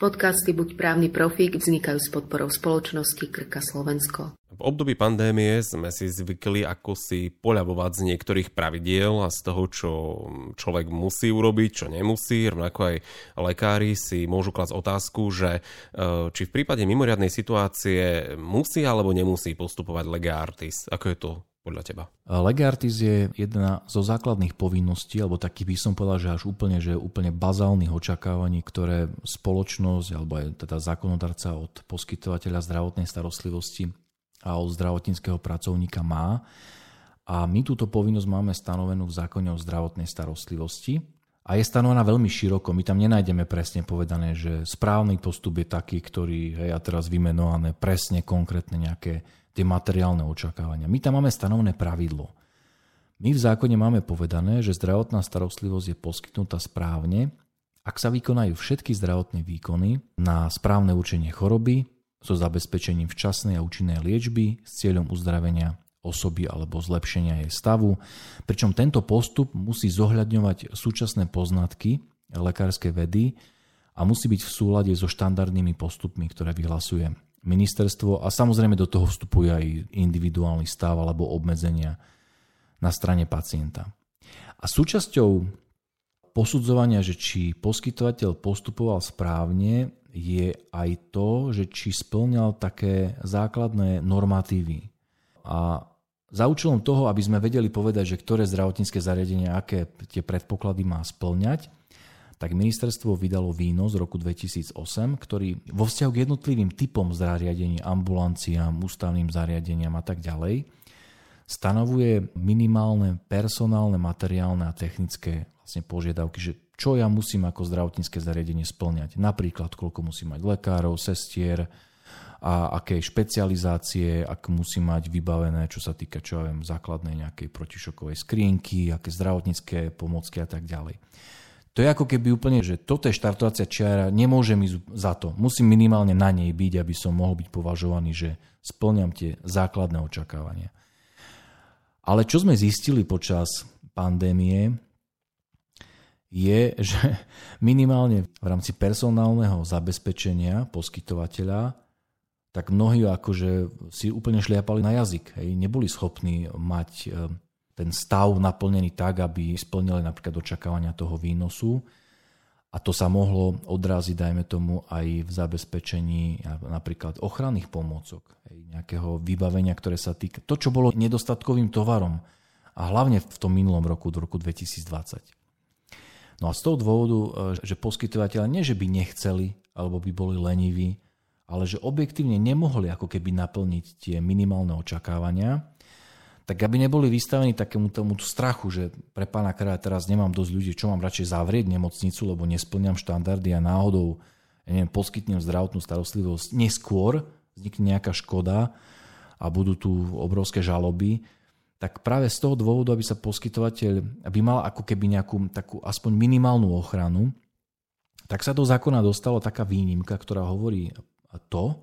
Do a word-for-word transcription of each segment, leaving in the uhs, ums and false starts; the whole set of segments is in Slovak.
Podcasty Buď právny profík vznikajú s podporou spoločnosti Krka Slovensko. V období pandémie sme si zvykli ako si poľavovať z niektorých pravidiel a z toho, čo človek musí urobiť, čo nemusí. Rovnako aj lekári si môžu klásť otázku, že či v prípade mimoriadnej situácie musí alebo nemusí postupovať lege artis. Ako je to podľa teba? Lege artis je jedna zo základných povinností, alebo takých by som povedal, že až úplne, že úplne bazálnych očakávaní, ktoré spoločnosť alebo aj teda zákonodarca od poskytovateľa zdravotnej starostlivosti a od zdravotníckeho pracovníka má. A my túto povinnosť máme stanovenú v zákone o zdravotnej starostlivosti a je stanovená veľmi široko. My tam nenájdeme presne povedané, že správny postup je taký, ktorý je ja teraz vymenované presne konkrétne nejaké tie materiálne očakávania. My tam máme stanovené pravidlo. My v zákone máme povedané, že zdravotná starostlivosť je poskytnutá správne, ak sa vykonajú všetky zdravotné výkony na správne určenie choroby so zabezpečením včasnej a účinnej liečby s cieľom uzdravenia osoby alebo zlepšenia jej stavu. Pričom tento postup musí zohľadňovať súčasné poznatky lekárskej vedy a musí byť v súlade so štandardnými postupmi, ktoré vyhlasuje ministerstvo, a samozrejme do toho vstupuje aj individuálny stav alebo obmedzenia na strane pacienta. A súčasťou posudzovania, že či poskytovateľ postupoval správne, je aj to, že či spĺňal také základné normatívy. A za účelom toho, aby sme vedeli povedať, že ktoré zdravotnícke zariadenia, aké tie predpoklady má spĺňať, tak ministerstvo vydalo výnos z roku dvetisíc osem, ktorý vo vzťahu k jednotlivým typom zariadení, ambulanciám, ústavným zariadeniam a tak ďalej, stanovuje minimálne personálne, materiálne a technické vlastne požiadavky, že čo ja musím ako zdravotnícke zariadenie spĺňať. Napríklad, koľko musí mať lekárov, sestier a aké špecializácie, ak musí mať vybavené, čo sa týka, čo ja viem, základnej nejakej protišokovej skrinky, aké zdravotnícke pomocky a tak ďalej. To je ako keby úplne, že toto je štartovacia čiara, nemôžem ísť za to. Musím minimálne na nej byť, aby som mohol byť považovaný, že spĺňam tie základné očakávania. Ale čo sme zistili počas pandémie, je, že minimálne v rámci personálneho zabezpečenia poskytovateľa, tak mnohí akože si úplne šliapali na jazyk. Hej. Neboli schopní mať ten stav naplnený tak, aby splnili napríklad očakávania toho výnosu, a to sa mohlo odraziť, dajme tomu, aj v zabezpečení napríklad ochranných pomôcok, nejakého vybavenia, ktoré sa týka to, čo bolo nedostatkovým tovarom, a hlavne v tom minulom roku, do roku dvetisíc dvadsať. No a z toho dôvodu, že poskytovateľe nie, že by nechceli alebo by boli leniví, ale že objektívne nemohli ako keby naplniť tie minimálne očakávania, tak aby neboli vystavení takému tomu strachu, že pre pána kraja teraz nemám dosť ľudí, čo mám radšej zavrieť nemocnicu, lebo nesplňam štandardy a náhodou, ja neviem, poskytnem zdravotnú starostlivosť neskôr, vznikne nejaká škoda a budú tu obrovské žaloby, tak práve z toho dôvodu, aby sa poskytovateľ, aby mal ako keby nejakú takú aspoň minimálnu ochranu, tak sa do zákona dostala taká výnimka, ktorá hovorí to,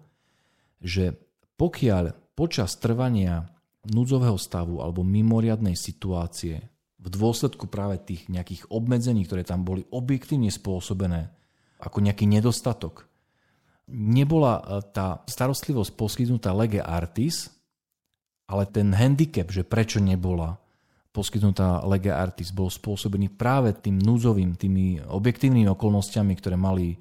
že pokiaľ počas trvania núdzového stavu alebo mimoriadnej situácie v dôsledku práve tých nejakých obmedzení, ktoré tam boli objektívne spôsobené ako nejaký nedostatok, nebola tá starostlivosť poskytnutá lege artis, ale ten handicap, že prečo nebola poskytnutá lege artis, bol spôsobený práve tým núdzovým, tými objektívnymi okolnostiami, ktoré mali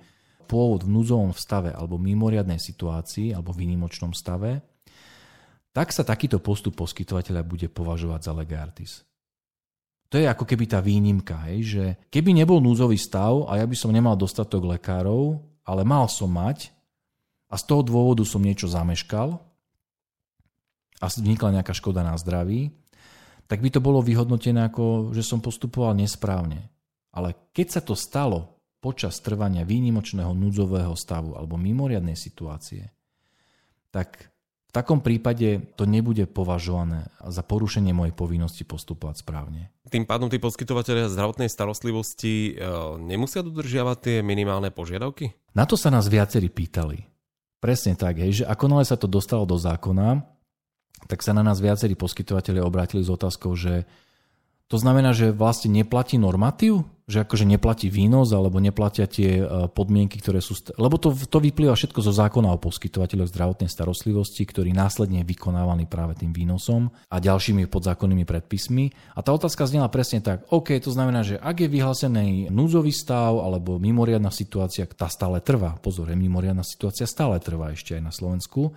pôvod v núdzovom stave alebo mimoriadnej situácii alebo výnimočnom stave, tak sa takýto postup poskytovateľa bude považovať za lege artis. To je ako keby tá výnimka, hej, že keby nebol núdzový stav a ja by som nemal dostatok lekárov, ale mal som mať a z toho dôvodu som niečo zameškal a vznikla nejaká škoda na zdraví, tak by to bolo vyhodnotené ako, že som postupoval nesprávne. Ale keď sa to stalo počas trvania výnimočného núdzového stavu alebo mimoriadnej situácie, tak v takom prípade to nebude považované za porušenie mojej povinnosti postupovať správne. Tým pádom tí poskytovatelia zdravotnej starostlivosti nemusia dodržiavať tie minimálne požiadavky? Na to sa nás viacerí pýtali. Presne tak, hej, že akonále sa to dostalo do zákona, tak sa na nás viacerí poskytovatelia obrátili s otázkou, že To znamená, že vlastne neplatí normatív? Že akože neplatí výnos alebo neplatia tie podmienky, ktoré sú... St- Lebo to, to vyplýva všetko zo zákona o poskytovateľoch zdravotnej starostlivosti, ktorý následne je vykonávaný práve tým výnosom a ďalšími podzákonnými predpismi. A tá otázka znela presne tak. OK, to znamená, že ak je vyhlásený núdzový stav alebo mimoriadna situácia, tá stále trvá. Pozor, mimoriadna situácia stále trvá ešte aj na Slovensku.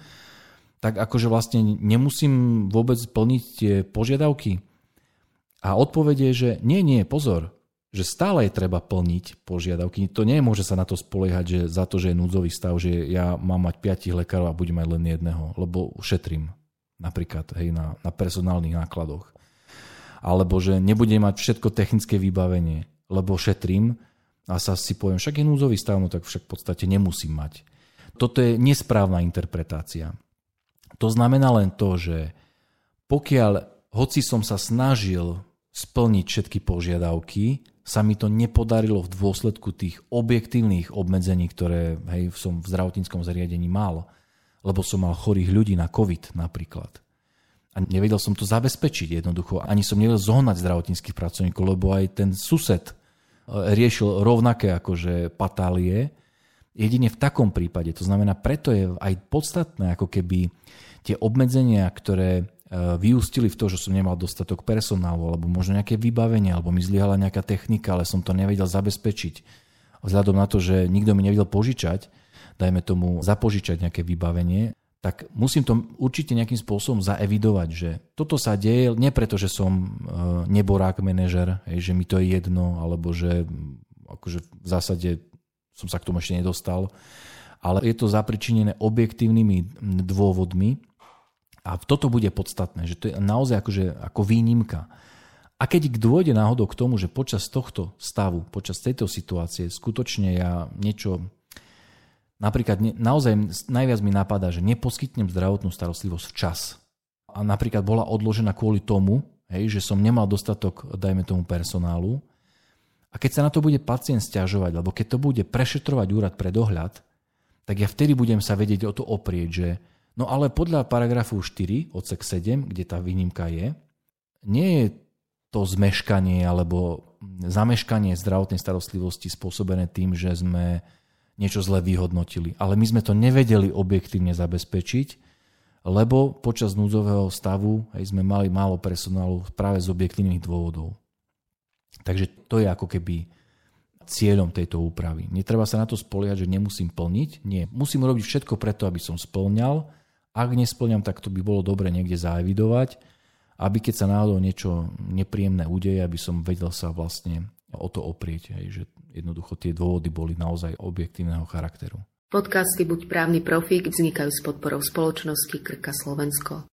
Tak akože vlastne nemusím vôbec plniť tie požiadavky. A odpoveď je, že nie, nie, pozor, že stále je treba plniť požiadavky. To nemôže sa na to spoliehať, že za to, že je núdzový stav, že ja mám mať piatich lekárov a budem mať len jedného, lebo šetrím napríklad hej, na, na personálnych nákladoch. Alebo že nebudem mať všetko technické vybavenie, lebo šetrím a sa si poviem, však je núdzový stav, no tak však v podstate nemusím mať. Toto je nesprávna interpretácia. To znamená len to, že pokiaľ, hoci som sa snažil splniť všetky požiadavky, sa mi to nepodarilo v dôsledku tých objektívnych obmedzení, ktoré hej, som v zdravotníckom zariadení mal, lebo som mal chorých ľudí na COVID napríklad. A nevedel som to zabezpečiť jednoducho, ani som nevedel zohnať zdravotníckych pracovníkov, lebo aj ten sused riešil rovnaké akože patálie. Jedine v takom prípade, to znamená, preto je aj podstatné ako keby tie obmedzenia, ktoré vyústili v to, že som nemal dostatok personálu alebo možno nejaké vybavenie alebo mi zlyhala nejaká technika, ale som to nevedel zabezpečiť. Vzhľadom na to, že nikto mi nevedel požičať, dajme tomu zapožičať nejaké vybavenie, tak musím to určite nejakým spôsobom zaevidovať, že toto sa deje nie preto, že som neborák manažer, že mi to je jedno alebo že akože v zásade som sa k tomu ešte nedostal, ale je to zapričinené objektívnymi dôvodmi. A toto bude podstatné, že to je naozaj akože ako výnimka. A keď dôjde náhodou k tomu, že počas tohto stavu, počas tejto situácie skutočne ja niečo, napríklad naozaj najviac mi napadá, že neposkytnem zdravotnú starostlivosť včas. A napríklad bola odložená kvôli tomu, hej, že som nemal dostatok, dajme tomu, personálu. A keď sa na to bude pacient sťažovať, alebo keď to bude prešetrovať úrad pre dohľad, tak ja vtedy budem sa vedieť o to oprieť, že no ale podľa paragrafu štyri, odsek sedem, kde tá výnimka je, nie je to zmeškanie alebo zameškanie zdravotnej starostlivosti spôsobené tým, že sme niečo zle vyhodnotili. Ale my sme to nevedeli objektívne zabezpečiť, lebo počas núdzového stavu hej, sme mali málo personálu práve z objektívnych dôvodov. Takže to je ako keby cieľom tejto úpravy. Netreba sa na to spoliehať, že nemusím plniť. Nie, musím robiť všetko preto, aby som splňal. Ak nespĺňam, tak to by bolo dobre niekde zaevidovať, aby keď sa náhodou niečo nepríjemné udeje, aby som vedel sa vlastne o to oprieť, hej, že jednoducho tie dôvody boli naozaj objektívneho charakteru. Podcasty Buď právny profík vznikajú s podporou spoločnosti Krka Slovensko.